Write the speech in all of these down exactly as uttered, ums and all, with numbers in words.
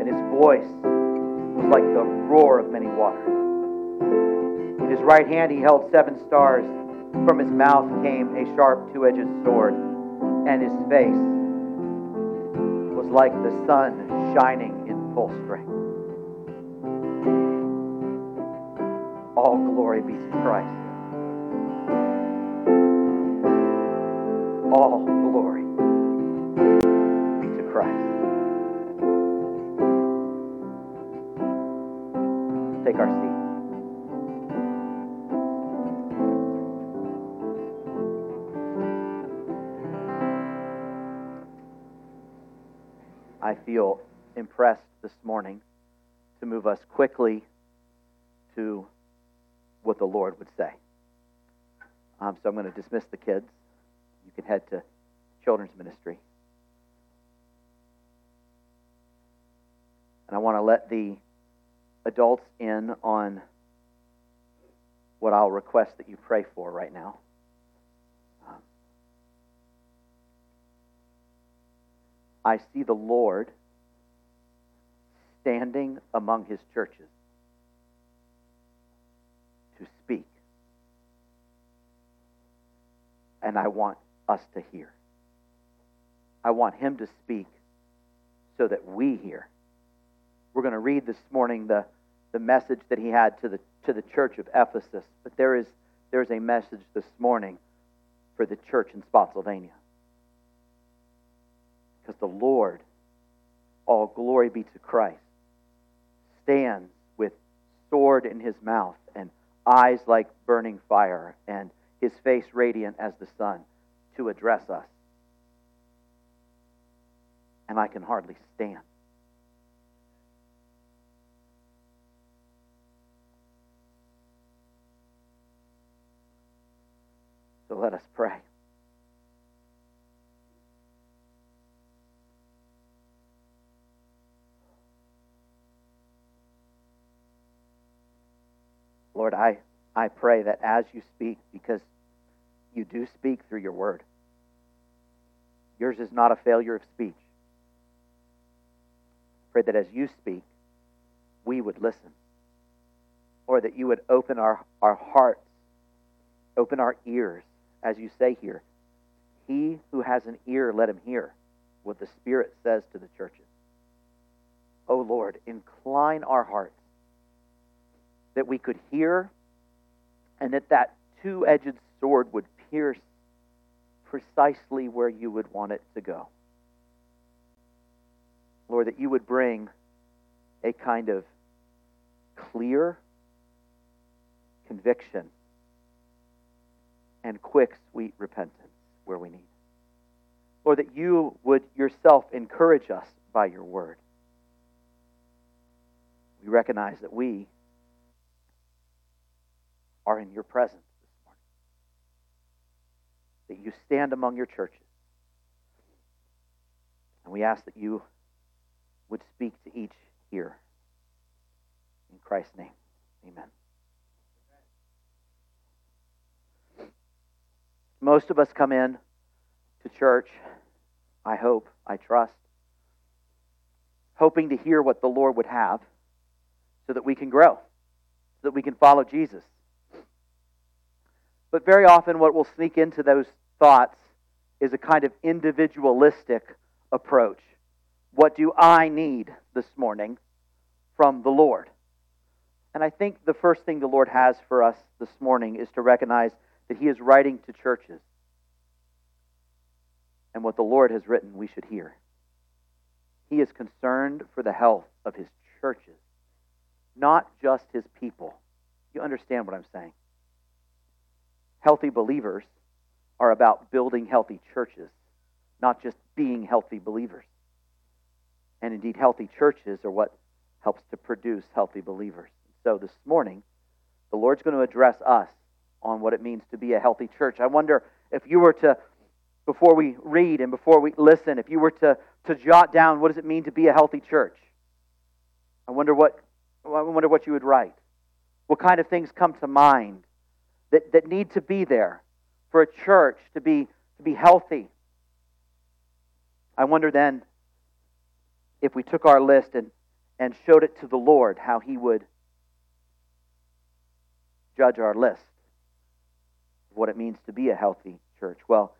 And his voice was like the roar of many waters. In his right hand he held seven stars. From his mouth came a sharp two-edged sword, and his face was like the sun shining in full strength. All glory be to Christ. All glory be to Christ. Take our seat. I feel impressed this morning to move us quickly to what the Lord would say. Um, so I'm going to dismiss the kids. You can head to children's ministry. And I want to let the adults in on what I'll request that you pray for right now. Um, I see the Lord standing among his churches to speak. And I want us to hear. I want him to speak so that we hear. We're going to read this morning the, the message that he had to the to the church of Ephesus, but there is there is a message this morning for the church in Spotsylvania. Because the Lord, all glory be to Christ, stands with sword in his mouth and eyes like burning fire and his face radiant as the sun to address us. And I can hardly stand. So let us pray. Lord, I, I pray that as you speak, because you do speak through your word. Yours is not a failure of speech. Pray that as you speak, we would listen. Or that you would open our, our hearts, open our ears, as you say here. He who has an ear, let him hear what the Spirit says to the churches. O Lord, incline our hearts that we could hear and that that two-edged sword would pierce precisely where you would want it to go. Lord, that you would bring a kind of clear conviction and quick, sweet repentance where we need. Lord, that you would yourself encourage us by your word. We recognize that we are in your presence. That you stand among your churches. And we ask that you would speak to each here. In Christ's name, amen. Most of us come in to church, I hope, I trust, hoping to hear what the Lord would have so that we can grow, so that we can follow Jesus. But very often what will sneak into those thoughts is a kind of individualistic approach. What do I need this morning from the Lord? And I think the first thing the Lord has for us this morning is to recognize that he is writing to churches. And what the Lord has written, we should hear. He is concerned for the health of his churches, not just his people. You understand what I'm saying? Healthy believers are about building healthy churches, not just being healthy believers. And indeed, healthy churches are what helps to produce healthy believers. So this morning, the Lord's going to address us on what it means to be a healthy church. I wonder if you were to, before we read and before we listen, if you were to, to jot down what does it mean to be a healthy church? I wonder what I wonder what you would write. What kind of things come to mind that, that need to be there for a church to be to be healthy? I wonder then if we took our list and, and showed it to the Lord, how He would judge our list of what it means to be a healthy church. Well,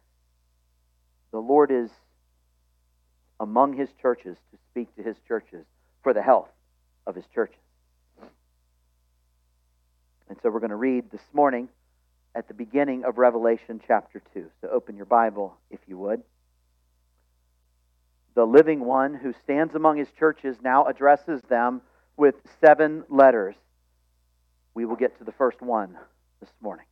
the Lord is among His churches to speak to His churches for the health of His churches. And so we're going to read this morning at the beginning of Revelation chapter two. So open your Bible, if you would. The living one who stands among his churches now addresses them with seven letters. We will get to the first one this morning.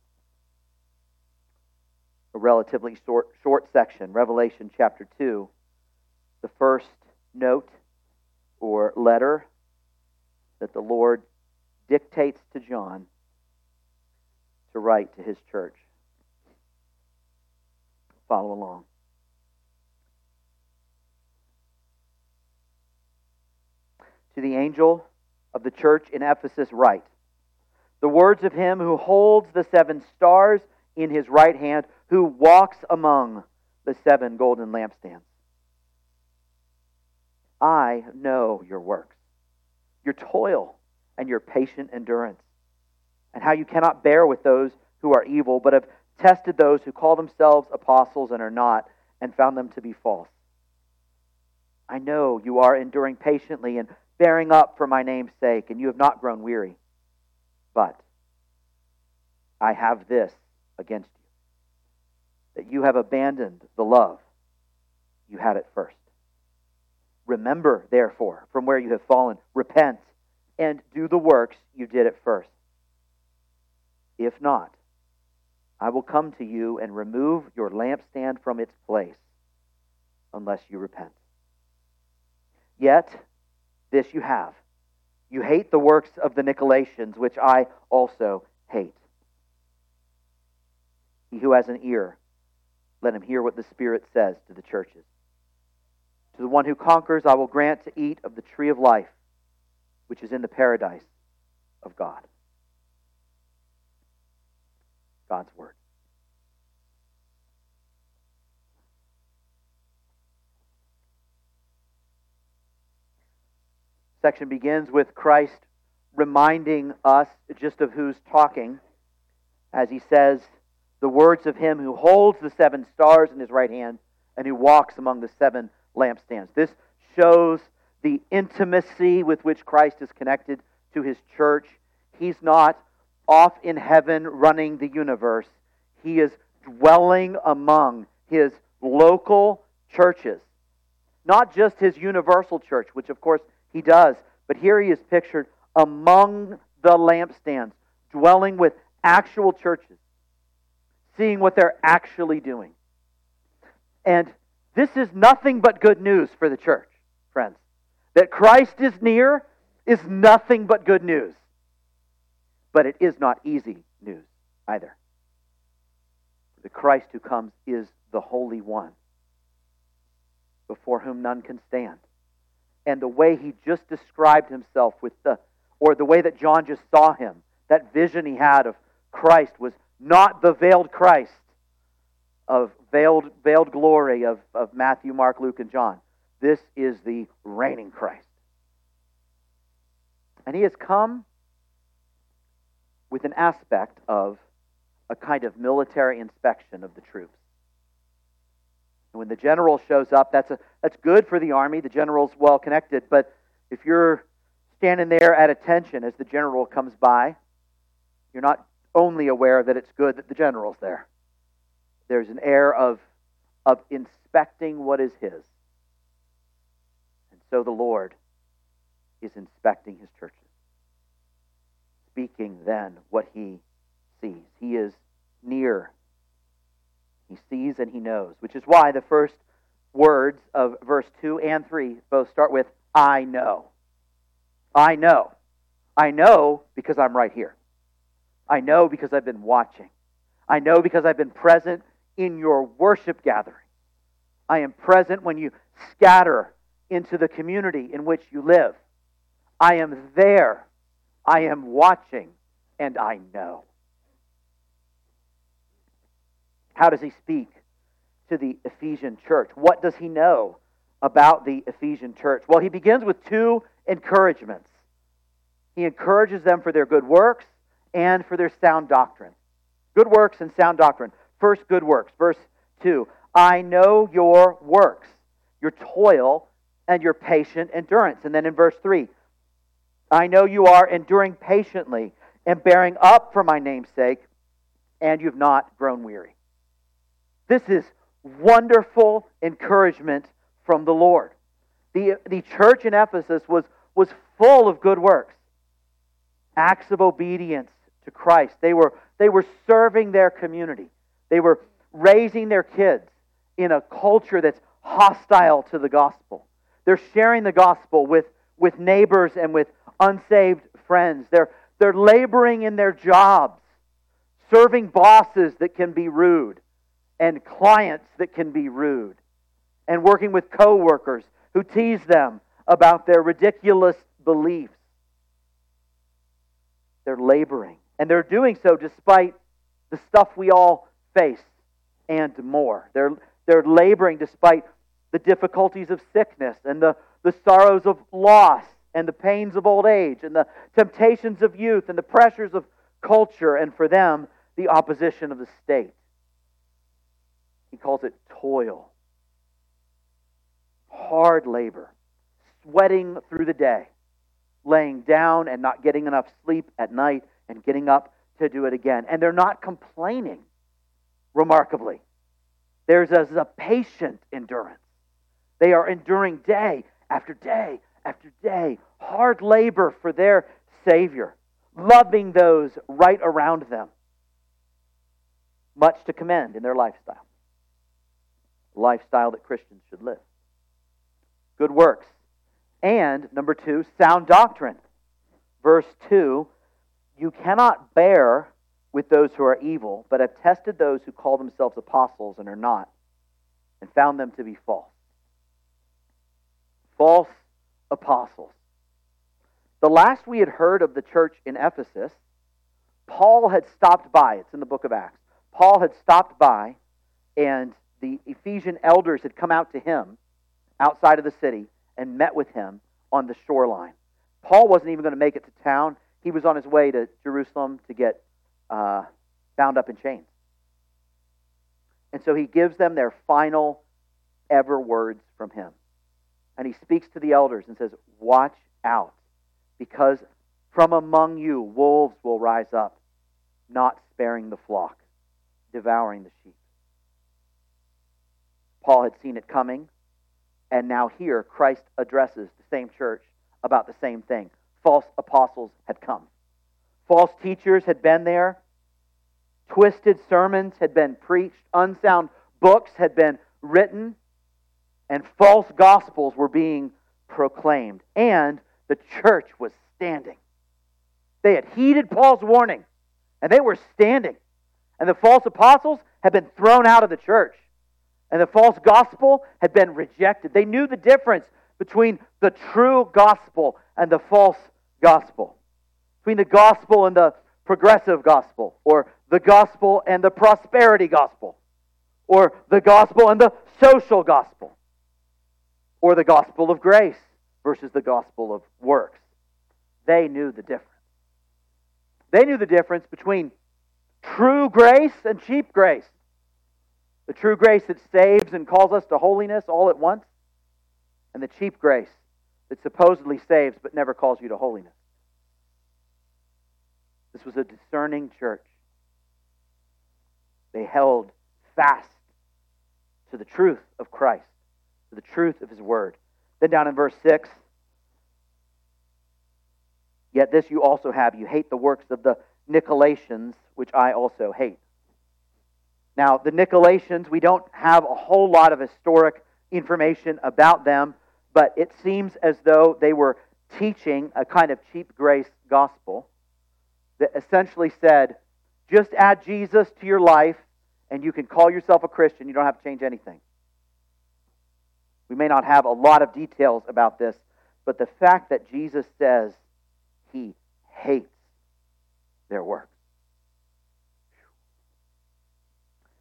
A relatively short, short section, Revelation chapter two. The first note or letter that the Lord dictates to John to write to his church. Follow along. To the angel of the church in Ephesus write, the words of him who holds the seven stars in his right hand, who walks among the seven golden lampstands. I know your works, your toil, and your patient endurance, and how you cannot bear with those who are evil, but have tested those who call themselves apostles and are not, and found them to be false. I know you are enduring patiently and bearing up for my name's sake, and you have not grown weary. But I have this against you, that you have abandoned the love you had at first. Remember, therefore, from where you have fallen, repent, and do the works you did at first. If not, I will come to you and remove your lampstand from its place, unless you repent. Yet, this you have. You hate the works of the Nicolaitans, which I also hate. He who has an ear, let him hear what the Spirit says to the churches. To the one who conquers, I will grant to eat of the tree of life, which is in the paradise of God. God's Word. Section begins with Christ reminding us just of who's talking, as he says, the words of him who holds the seven stars in his right hand and who walks among the seven lampstands. This shows the intimacy with which Christ is connected to his church. He's not off in heaven running the universe. He is dwelling among his local churches. Not just his universal church, which of course He does, but here he is pictured among the lampstands, dwelling with actual churches, seeing what they're actually doing. And this is nothing but good news for the church, friends. That Christ is near is nothing but good news. But it is not easy news either. The Christ who comes is the Holy One, before whom none can stand. And the way he just described himself with the, or the way that John just saw him, that vision he had of Christ was not the veiled Christ of veiled veiled glory of, of Matthew, Mark, Luke, and John. This is the reigning Christ. And he has come with an aspect of a kind of military inspection of the troops. When the general shows up, that's a that's good for the army. The general's well connected, but if you're standing there at attention as the general comes by, you're not only aware that it's good that the general's there. There's an air of of inspecting what is his. And so the Lord is inspecting his churches, speaking then what he sees. He is near. He sees and he knows, which is why the first words of verse two and three both start with I know. I know. I know because I'm right here. I know because I've been watching. I know because I've been present in your worship gathering. I am present when you scatter into the community in which you live. I am there. I am watching, and I know. How does he speak to the Ephesian church? What does he know about the Ephesian church? Well, he begins with two encouragements. He encourages them for their good works and for their sound doctrine. Good works and sound doctrine. First, good works. Verse two, I know your works, your toil, and your patient endurance. And then in verse three, I know you are enduring patiently and bearing up for my name's sake, and you've not grown weary. This is wonderful encouragement from the Lord. The, the church in Ephesus was, was full of good works, acts of obedience to Christ. They were, they were serving their community. They were raising their kids in a culture that's hostile to the gospel. They're sharing the gospel with, with neighbors and with unsaved friends. They're, they're laboring in their jobs, serving bosses that can be rude and clients that can be rude, and working with co-workers who tease them about their ridiculous beliefs. They're laboring, and they're doing so despite the stuff we all face and more. They're, they're laboring despite the difficulties of sickness and the, the sorrows of loss and the pains of old age and the temptations of youth and the pressures of culture, and for them, the opposition of the state. He calls it toil. Hard labor, sweating through the day, laying down and not getting enough sleep at night and getting up to do it again. And they're not complaining, remarkably. There's a, a patient endurance. They are enduring day after day after day, hard labor for their Savior, loving those right around them. Much to commend in their lifestyle. Lifestyle that Christians should live. Good works. And, number two, sound doctrine. Verse two, you cannot bear with those who are evil, but have tested those who call themselves apostles and are not, and found them to be false. False apostles. The last we had heard of the church in Ephesus, Paul had stopped by. It's in the book of Acts. Paul had stopped by, and the Ephesian elders had come out to him outside of the city and met with him on the shoreline. Paul wasn't even going to make it to town. He was on his way to Jerusalem to get uh, bound up in chains. And so he gives them their final ever words from him. And he speaks to the elders and says, watch out, because from among you wolves will rise up, not sparing the flock, devouring the sheep. Paul had seen it coming, and now here Christ addresses the same church about the same thing. False apostles had come. False teachers had been there. Twisted sermons had been preached. Unsound books had been written. And false gospels were being proclaimed. And the church was standing. They had heeded Paul's warning, and they were standing. And the false apostles had been thrown out of the church. And the false gospel had been rejected. They knew the difference between the true gospel and the false gospel. Between the gospel and the progressive gospel. Or the gospel and the prosperity gospel. Or the gospel and the social gospel. Or the gospel of grace versus the gospel of works. They knew the difference. They knew the difference between true grace and cheap grace. The true grace that saves and calls us to holiness all at once, and the cheap grace that supposedly saves but never calls you to holiness. This was a discerning church. They held fast to the truth of Christ, to the truth of His Word. Then down in verse six, yet this you also have, you hate the works of the Nicolaitans, which I also hate. Now, the Nicolaitans, we don't have a whole lot of historic information about them. but it seems as though they were teaching a kind of cheap grace gospel that essentially said, just add Jesus to your life and you can call yourself a Christian. You don't have to change anything. We may not have a lot of details about this, but the fact that Jesus says he hates their works.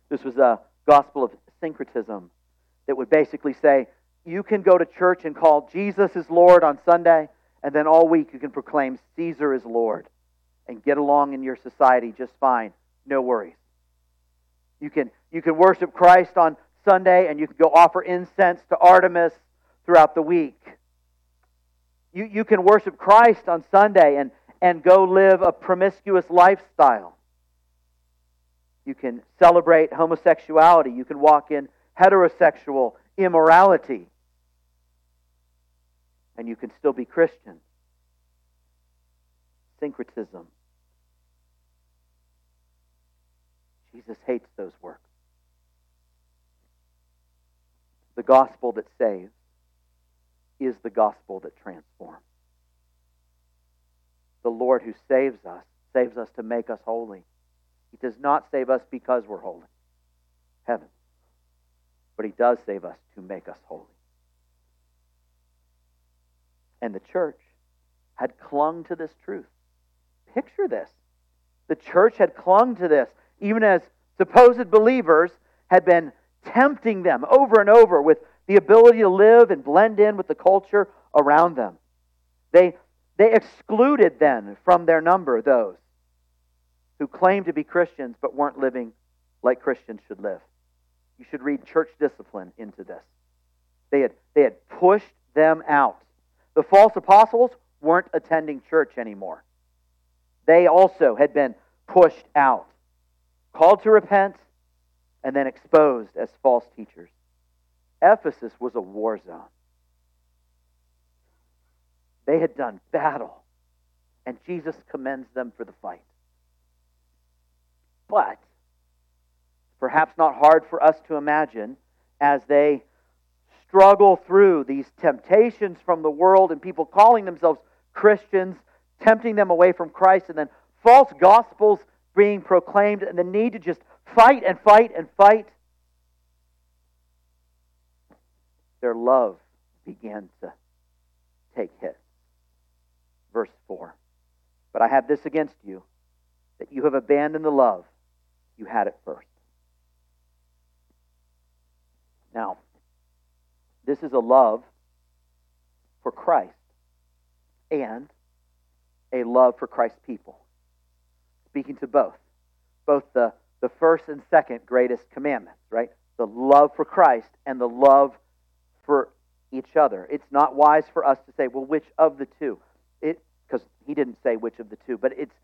This was a gospel of syncretism that would basically say, you can go to church and call Jesus is Lord on Sunday, and then all week you can proclaim Caesar is Lord and get along in your society just fine. No worries. You can, you can worship Christ on Sunday and you can go offer incense to Artemis throughout the week. You, you can worship Christ on Sunday and, and go live a promiscuous lifestyle. You can celebrate homosexuality. You can walk in heterosexual immorality. And you can still be Christian. Syncretism. Jesus hates those works. The gospel that saves is the gospel that transforms. The Lord who saves us, saves us to make us holy. He does not save us because we're holy. Heaven. But He does save us to make us holy. And the church had clung to this truth. Picture this. The church had clung to this, even as supposed believers had been tempting them over and over with the ability to live and blend in with the culture around them. They, they excluded then from their number those who claimed to be Christians but weren't living like Christians should live. You should read church discipline into this. They had, they had pushed them out. The false apostles weren't attending church anymore. They also had been pushed out, called to repent, and then exposed as false teachers. Ephesus was a war zone. They had done battle, and Jesus commends them for the fight. But, perhaps not hard for us to imagine, as they struggle through these temptations from the world and people calling themselves Christians, tempting them away from Christ, and then false gospels being proclaimed, and the need to just fight and fight and fight, their love began to take hit. Verse four, but I have this against you, that you have abandoned the love you had at first. Now, this is a love for Christ and a love for Christ's people. Speaking to both, both the, the first and second greatest commandments, right? The love for Christ and the love for each other. It's not wise for us to say, well, which of the two? It, because he didn't say which of the two, but it's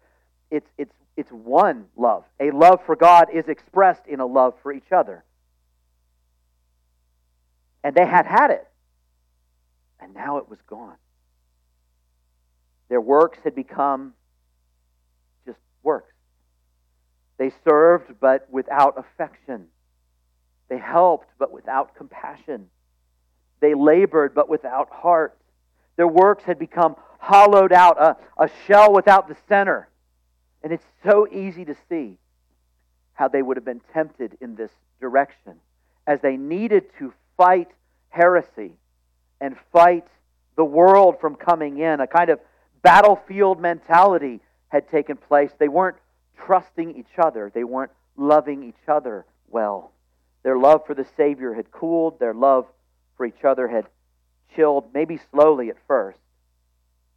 it's it's it's one love. A love for God is expressed in a love for each other. And they had had it. And now it was gone. Their works had become just works. They served but without affection. They helped but without compassion. They labored but without heart. Their works had become hollowed out, a, a shell without the center. And it's so easy to see how they would have been tempted in this direction as they needed to fight heresy and fight the world from coming in. A kind of battlefield mentality had taken place. They weren't trusting each other. They weren't loving each other well. Their love for the Savior had cooled. Their love for each other had chilled, maybe slowly at first.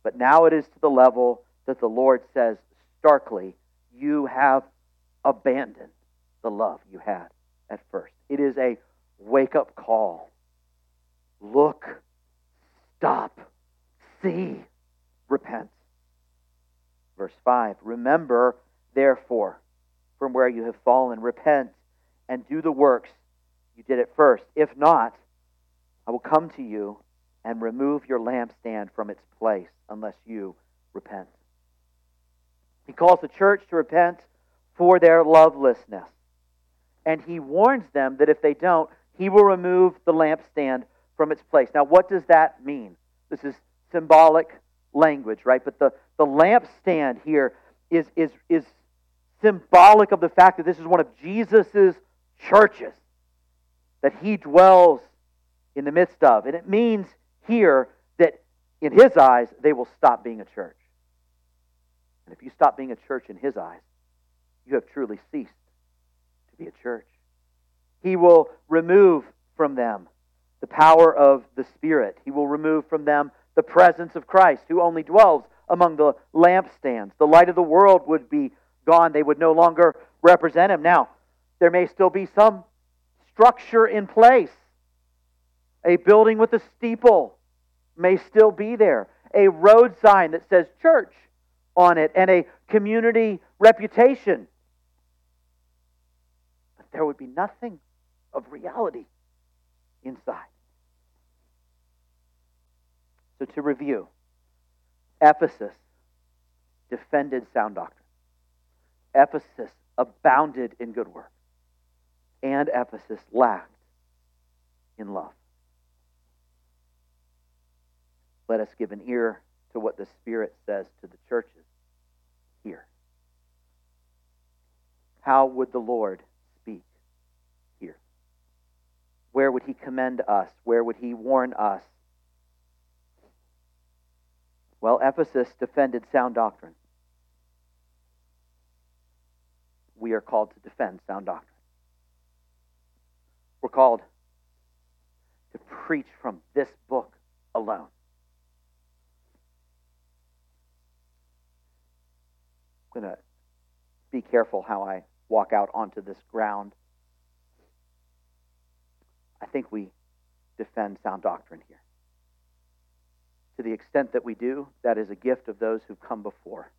But now it is to the level that the Lord says starkly, you have abandoned the love you had at first. It is a wake-up call. Look, stop, see, repent. Verse five, remember, therefore, from where you have fallen, repent and do the works you did at first. If not, I will come to you and remove your lampstand from its place unless you repent. He calls the church to repent for their lovelessness. And he warns them that if they don't, he will remove the lampstand from its place. Now, what does that mean? This is symbolic language, right? But the, the lampstand here is, is, is symbolic of the fact that this is one of Jesus' churches that he dwells in the midst of. And it means here that in his eyes, they will stop being a church. And if you stop being a church in his eyes, you have truly ceased to be a church. He will remove from them the power of the Spirit. He will remove from them the presence of Christ, who only dwells among the lampstands. The light of the world would be gone. They would no longer represent him. Now, there may still be some structure in place. A building with a steeple may still be there. A road sign that says church on it and a community reputation. But there would be nothing of reality inside. So to review, Ephesus defended sound doctrine. Ephesus abounded in good works. And Ephesus lacked in love. Let us give an ear to what the Spirit says to the churches here. How would the Lord speak here? Where would he commend us? Where would he warn us? Well, Ephesus defended sound doctrine. We are called to defend sound doctrine. We're called to preach from this book alone. I'm going to be careful how I walk out onto this ground. I think we defend sound doctrine here. To the extent that we do, that is a gift of those who've come before,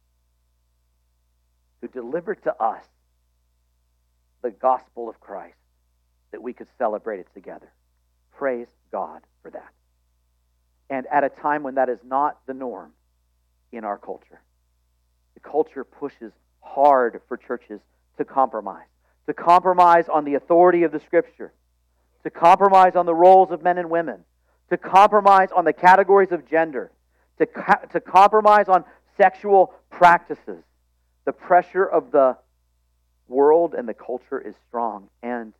who delivered to us the gospel of Christ, that we could celebrate it together. Praise God for that. And at a time when that is not the norm in our culture. The culture pushes hard for churches to compromise. To compromise on the authority of the Scripture. To compromise on the roles of men and women. To compromise on the categories of gender. To, co- to compromise on sexual practices. The pressure of the world and the culture is strong, and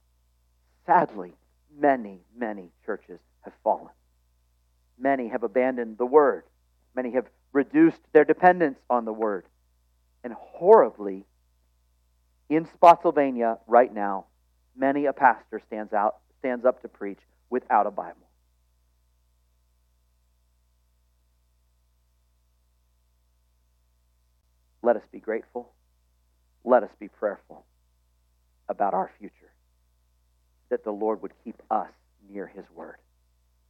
sadly, many, many churches have fallen. Many have abandoned the Word. Many have reduced their dependence on the Word. And horribly, in Spotsylvania right now, many a pastor stands out, stands up to preach without a Bible. Let us be grateful. Let us be prayerful about our future. That the Lord would keep us near His Word.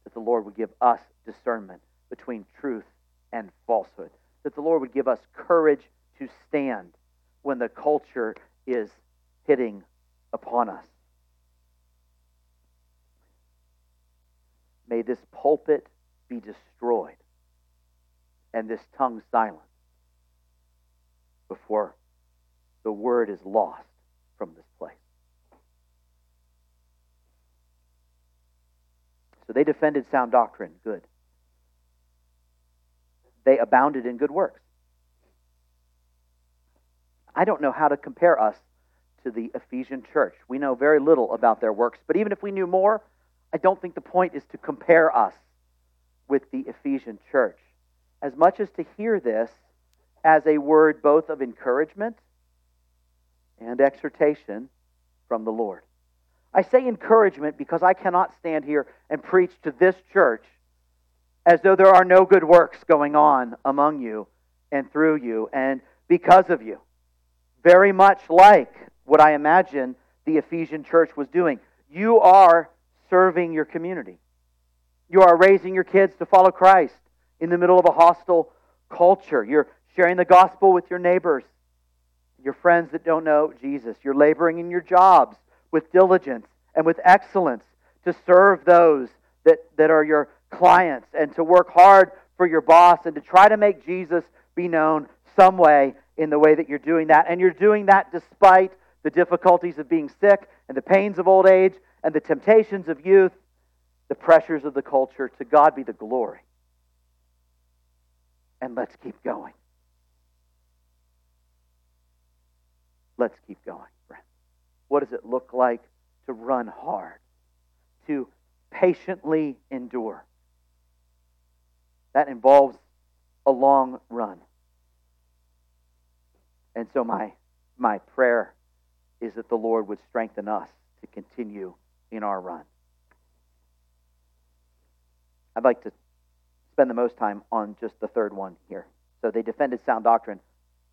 That the Lord would give us discernment between truth and falsehood. That the Lord would give us courage to stand when the culture is hitting upon us. May this pulpit be destroyed and this tongue silenced before the Word is lost from this place. So they defended sound doctrine, good. They abounded in good works. I don't know how to compare us to the Ephesian church. We know very little about their works, but even if we knew more, I don't think the point is to compare us with the Ephesian church. As much as to hear this as a word both of encouragement and exhortation from the Lord. I say encouragement because I cannot stand here and preach to this church as though there are no good works going on among you and through you and because of you. Very much like what I imagine the Ephesian church was doing. You are serving your community. You are raising your kids to follow Christ in the middle of a hostile culture. You're sharing the gospel with your neighbors, your friends that don't know Jesus. You're laboring in your jobs with diligence and with excellence to serve those that, that are your clients and to work hard for your boss and to try to make Jesus be known some way in the way that you're doing that. And you're doing that despite the difficulties of being sick and the pains of old age and the temptations of youth, the pressures of the culture. To God be the glory. And let's keep going. Let's keep going, friends. What does it look like to run hard? To patiently endure. That involves a long run. And so my, my prayer is that the Lord would strengthen us to continue in our run. I'd like to spend the most time on just the third one here. So they defended sound doctrine,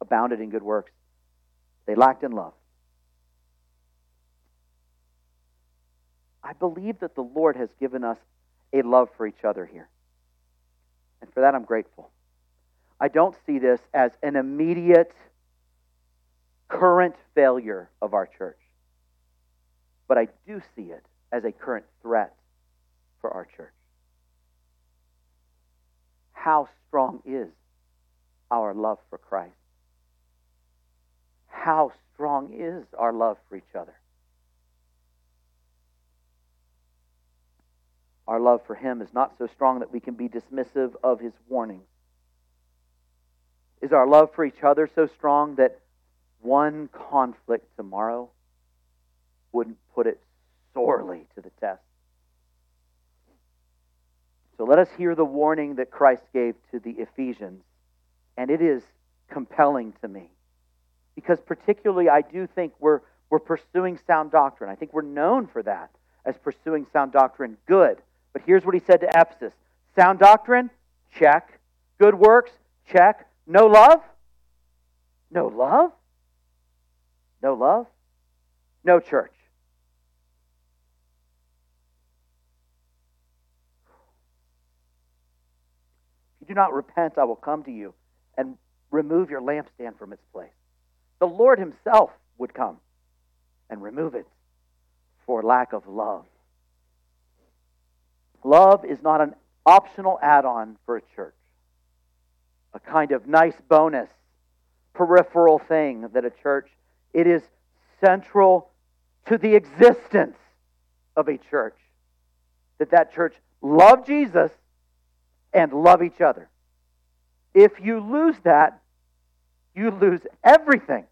abounded in good works. They lacked in love. I believe that the Lord has given us a love for each other here. And for that I'm grateful. I don't see this as an immediate current failure of our church. But I do see it as a current threat for our church. How strong is our love for Christ? How strong is our love for each other? Our love for Him is not so strong that we can be dismissive of His warnings. Is our love for each other so strong that one conflict tomorrow wouldn't put it sorely to the test? So let us hear the warning that Christ gave to the Ephesians, and it is compelling to me. Because particularly I do think we're, we're pursuing sound doctrine. I think we're known for that, as pursuing sound doctrine. Good. But here's what he said to Ephesus. Sound doctrine? Check. Good works? Check. No love? No love? No love? No church. If you do not repent, I will come to you and remove your lampstand from its place. The Lord Himself would come and remove it for lack of love. Love is not an optional add-on for a church. A kind of nice bonus, peripheral thing that a church... It is central to the existence of a church. That that church love Jesus and love each other. If you lose that, you lose everything.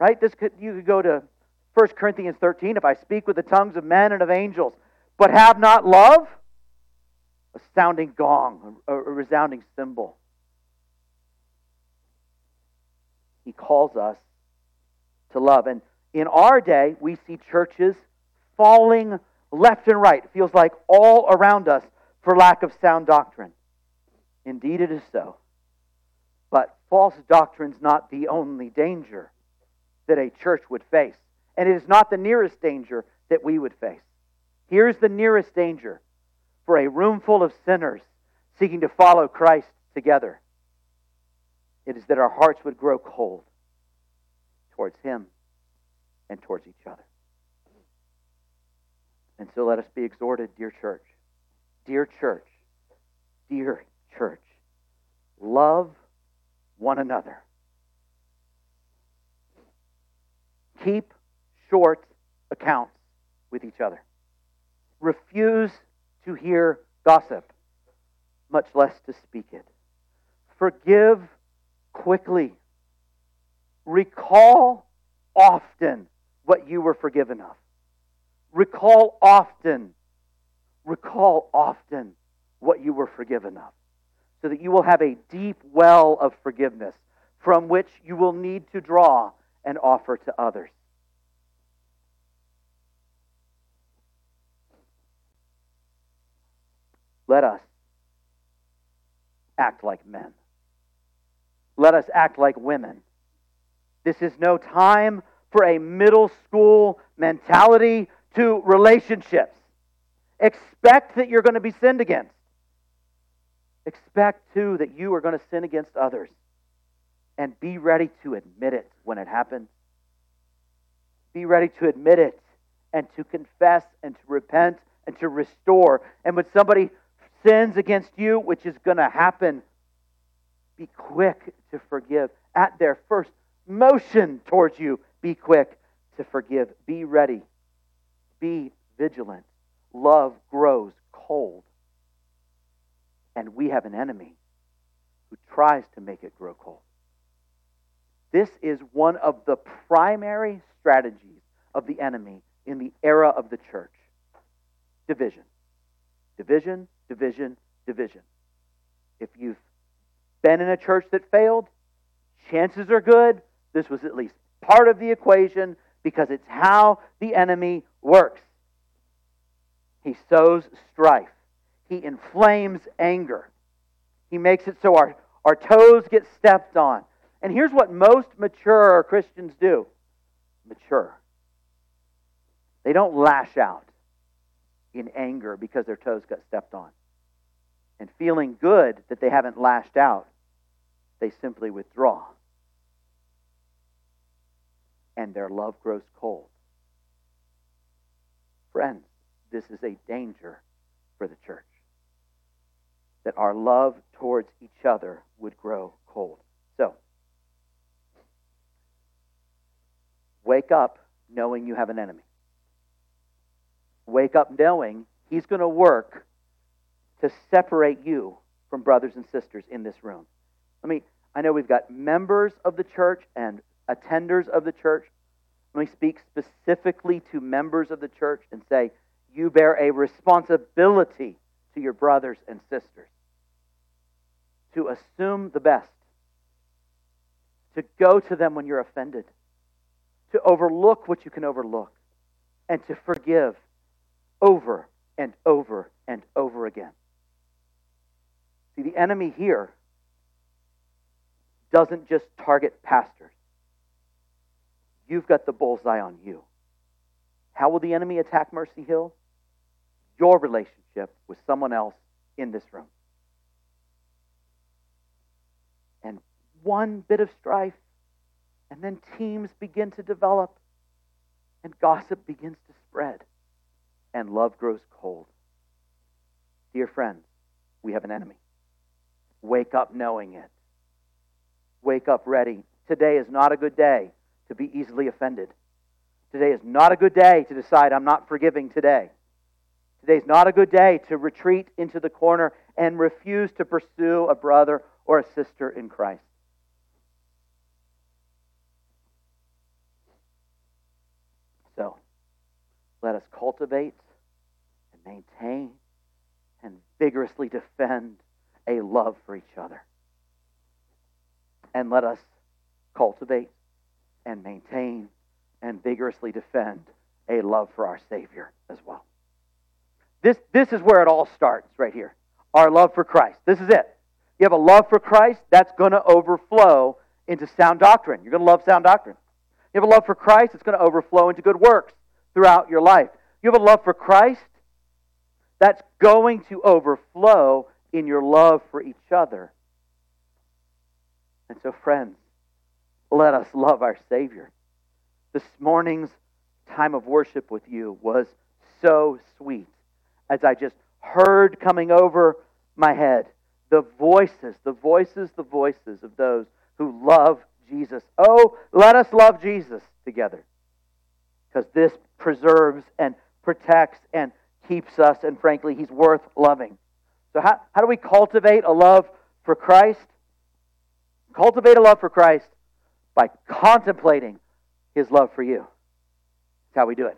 Right? This could, you could go to First Corinthians thirteen. If I speak with the tongues of men and of angels, but have not love, a sounding gong, a resounding cymbal. He calls us to love. And in our day, we see churches falling left and right. It feels like all around us for lack of sound doctrine. Indeed, it is so. But false doctrine's not the only danger that a church would face. And it is not the nearest danger that we would face. Here's the nearest danger for a room full of sinners seeking to follow Christ together. It is that our hearts would grow cold towards Him and towards each other. And so let us be exhorted, dear church, dear church, dear church, love one another. Keep short accounts with each other. Refuse to hear gossip, much less to speak it. Forgive quickly. Recall often what you were forgiven of. Recall often. Recall often what you were forgiven of. So that you will have a deep well of forgiveness from which you will need to draw and offer to others. Let us act like men. Let us act like women. This is no time for a middle school mentality to relationships. Expect that you're going to be sinned against. Expect, too, that you are going to sin against others. And be ready to admit it when it happens. Be ready to admit it and to confess and to repent and to restore. And when somebody sins against you, which is going to happen, be quick to forgive. At their first motion towards you, be quick to forgive. Be ready. Be vigilant. love grows cold. And we have an enemy who tries to make it grow cold. This is one of the primary strategies of the enemy in the era of the church. Division. Division, division, division. If you've been in a church that failed, chances are good this was at least part of the equation, because it's how the enemy works. He sows strife. He inflames anger. He makes it so our, our toes get stepped on. And here's what most mature Christians do. Mature. They don't lash out in anger because their toes got stepped on. And feeling good that they haven't lashed out, they simply withdraw. And their love grows cold. Friends, this is a danger for the church, that our love towards each other would grow cold. So, wake up knowing you have an enemy. Wake up knowing he's going to work to separate you from brothers and sisters in this room. I mean, I know we've got members of the church and attenders of the church. Let me speak specifically to members of the church and say, you bear a responsibility to your brothers and sisters to assume the best, to go to them when you're offended, to overlook what you can overlook, and to forgive over and over and over again. See, the enemy here doesn't just target pastors. You've got the bullseye on you. How will the enemy attack Mercy Hill? Your relationship with someone else in this room. And one bit of strife, and then teams begin to develop, and gossip begins to spread, and love grows cold. Dear friends, we have an enemy. Wake up knowing it. Wake up ready. Today is not a good day to be easily offended. Today is not a good day to decide I'm not forgiving today. Today is not a good day to retreat into the corner and refuse to pursue a brother or a sister in Christ. So, let us cultivate and maintain and vigorously defend a love for each other. And let us cultivate and maintain and vigorously defend a love for our Savior as well. This, this is where it all starts right here. Our love for Christ. This is it. You have a love for Christ, that's going to overflow into sound doctrine. You're going to love sound doctrine. You have a love for Christ, it's going to overflow into good works throughout your life. You have a love for Christ, that's going to overflow in your love for each other. And so, friends, let us love our Savior. This morning's time of worship with you was so sweet, as I just heard coming over my head the voices, the voices, the voices of those who love Jesus. Oh, let us love Jesus together, because this preserves and protects and keeps us, and frankly, He's worth loving. So how, how do we cultivate a love for Christ? Cultivate a love for Christ by contemplating His love for you. That's how we do it.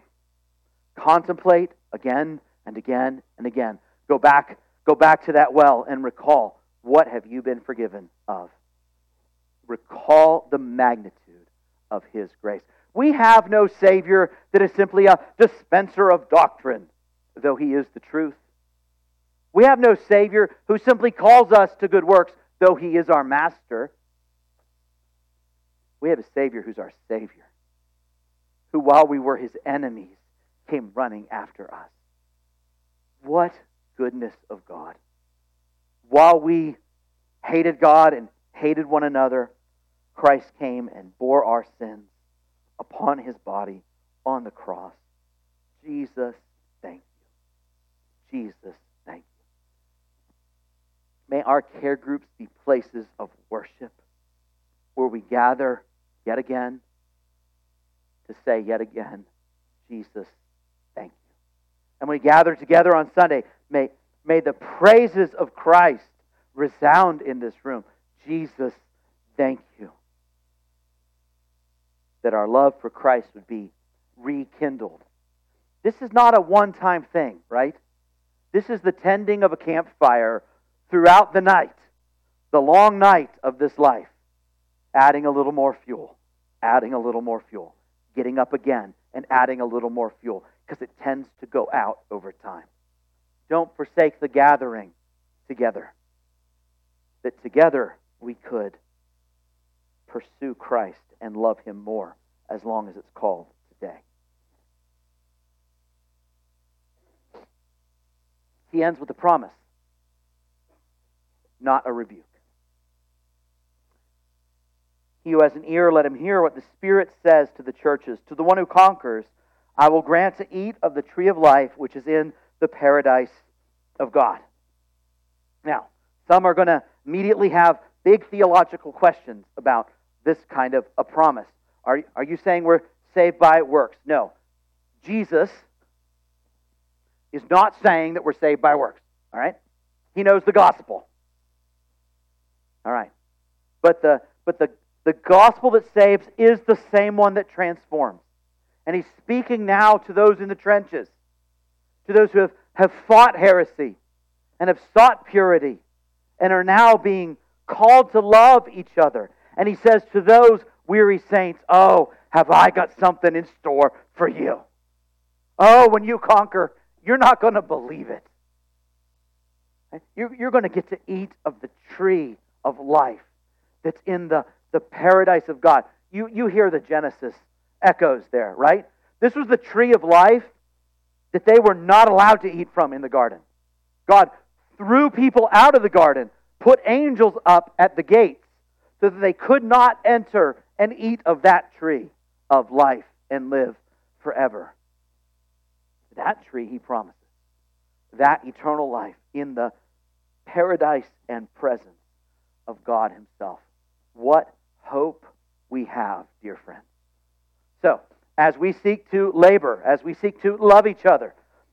Contemplate again and again and again. Go back, go back to that well and recall, what have you been forgiven of? Recall the magnitude of His grace. We have no Savior that is simply a dispenser of doctrine, though He is the truth. We have no Savior who simply calls us to good works, though He is our master. We have a Savior who's our Savior, who while we were His enemies, came running after us. What goodness of God. While we hated God and hated one another, Christ came and bore our sins upon His body on the cross. Jesus, thank you. Jesus, thank you. May our care groups be places of worship, where we gather yet again to say yet again, Jesus, thank you. And we gather together on Sunday, may, may the praises of Christ resound in this room. Jesus, thank you. That our love for Christ would be rekindled. This is not a one-time thing, right? This is the tending of a campfire throughout the night, the long night of this life. Adding a little more fuel, adding a little more fuel, getting up again and adding a little more fuel, because it tends to go out over time. Don't forsake the gathering together, that together we could pursue Christ and love Him more as long as it's called today. He ends with a promise, not a rebuke. He who has an ear, let him hear what the Spirit says to the churches. To the one who conquers, I will grant to eat of the tree of life, which is in the paradise of God. Now, some are going to immediately have big theological questions about this kind of a promise. Are, are you saying we're saved by works? No. Jesus is not saying that we're saved by works. All right? He knows the gospel. All right. But the but the The gospel that saves is the same one that transforms. And he's speaking now to those in the trenches, to those who have, have fought heresy and have sought purity and are now being called to love each other. And he says to those weary saints, oh, have I got something in store for you? Oh, when you conquer, you're not going to believe it. You're, you're going to get to eat of the tree of life that's in the The paradise of God. You, you hear the Genesis echoes there, right? This was the tree of life that they were not allowed to eat from in the garden. God threw people out of the garden, put angels up at the gates so that they could not enter and eat of that tree of life and live forever. That tree, he promises. That eternal life in the paradise and presence of God Himself. What hope we have, dear friends. So, as we seek to labor, as we seek to love each other,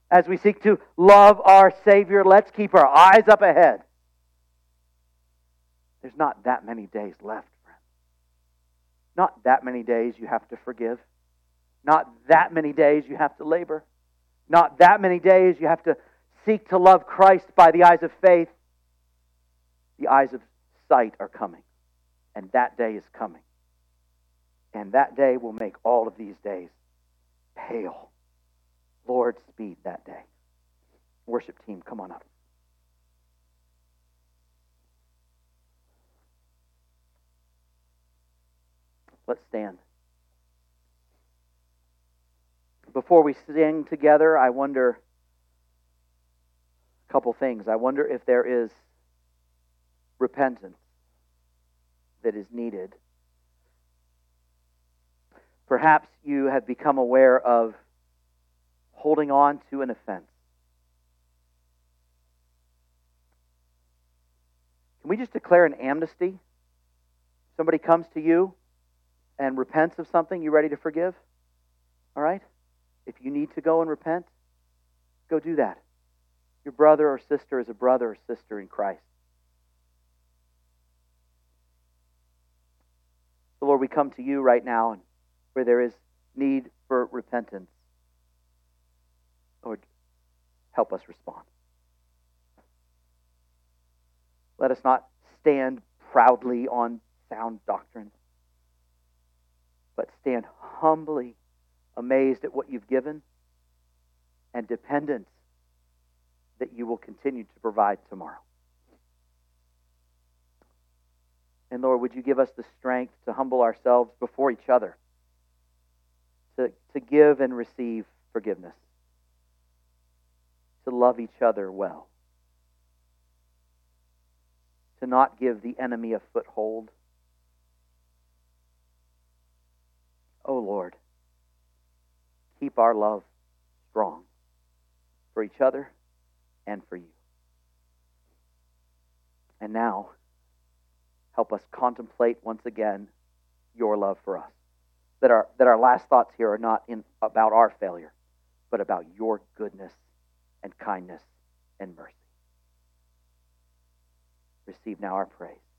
as we seek to love our Savior, let's keep our eyes up ahead. There's not that many days left, friends. Not that many days you have to forgive. Not that many days you have to labor. Not that many days you have to seek to love Christ by the eyes of faith. The eyes of sight are coming. And that day is coming. And that day will make all of these days pale. Lord, speed that day. Worship team, come on up. Let's stand. Before we sing together, I wonder a couple things. I wonder if there is repentance that is needed. Perhaps you have become aware of holding on to an offense. Can we just declare an amnesty? Somebody comes to you and repents of something, you ready to forgive? All right? If you need to go and repent, go do that. Your brother or sister is a brother or sister in Christ. So, Lord, we come to you right now and where there is need for repentance. Lord, help us respond. Let us not stand proudly on sound doctrine, but stand humbly amazed at what you've given and dependent that you will continue to provide tomorrow. And Lord, would you give us the strength to humble ourselves before each other, to, to give and receive forgiveness, to love each other well, to not give the enemy a foothold. Oh Lord, keep our love strong for each other and for you. And now, help us contemplate once again your love for us. That our, that our last thoughts here are not in, about our failure, but about your goodness and kindness and mercy. Receive now our praise.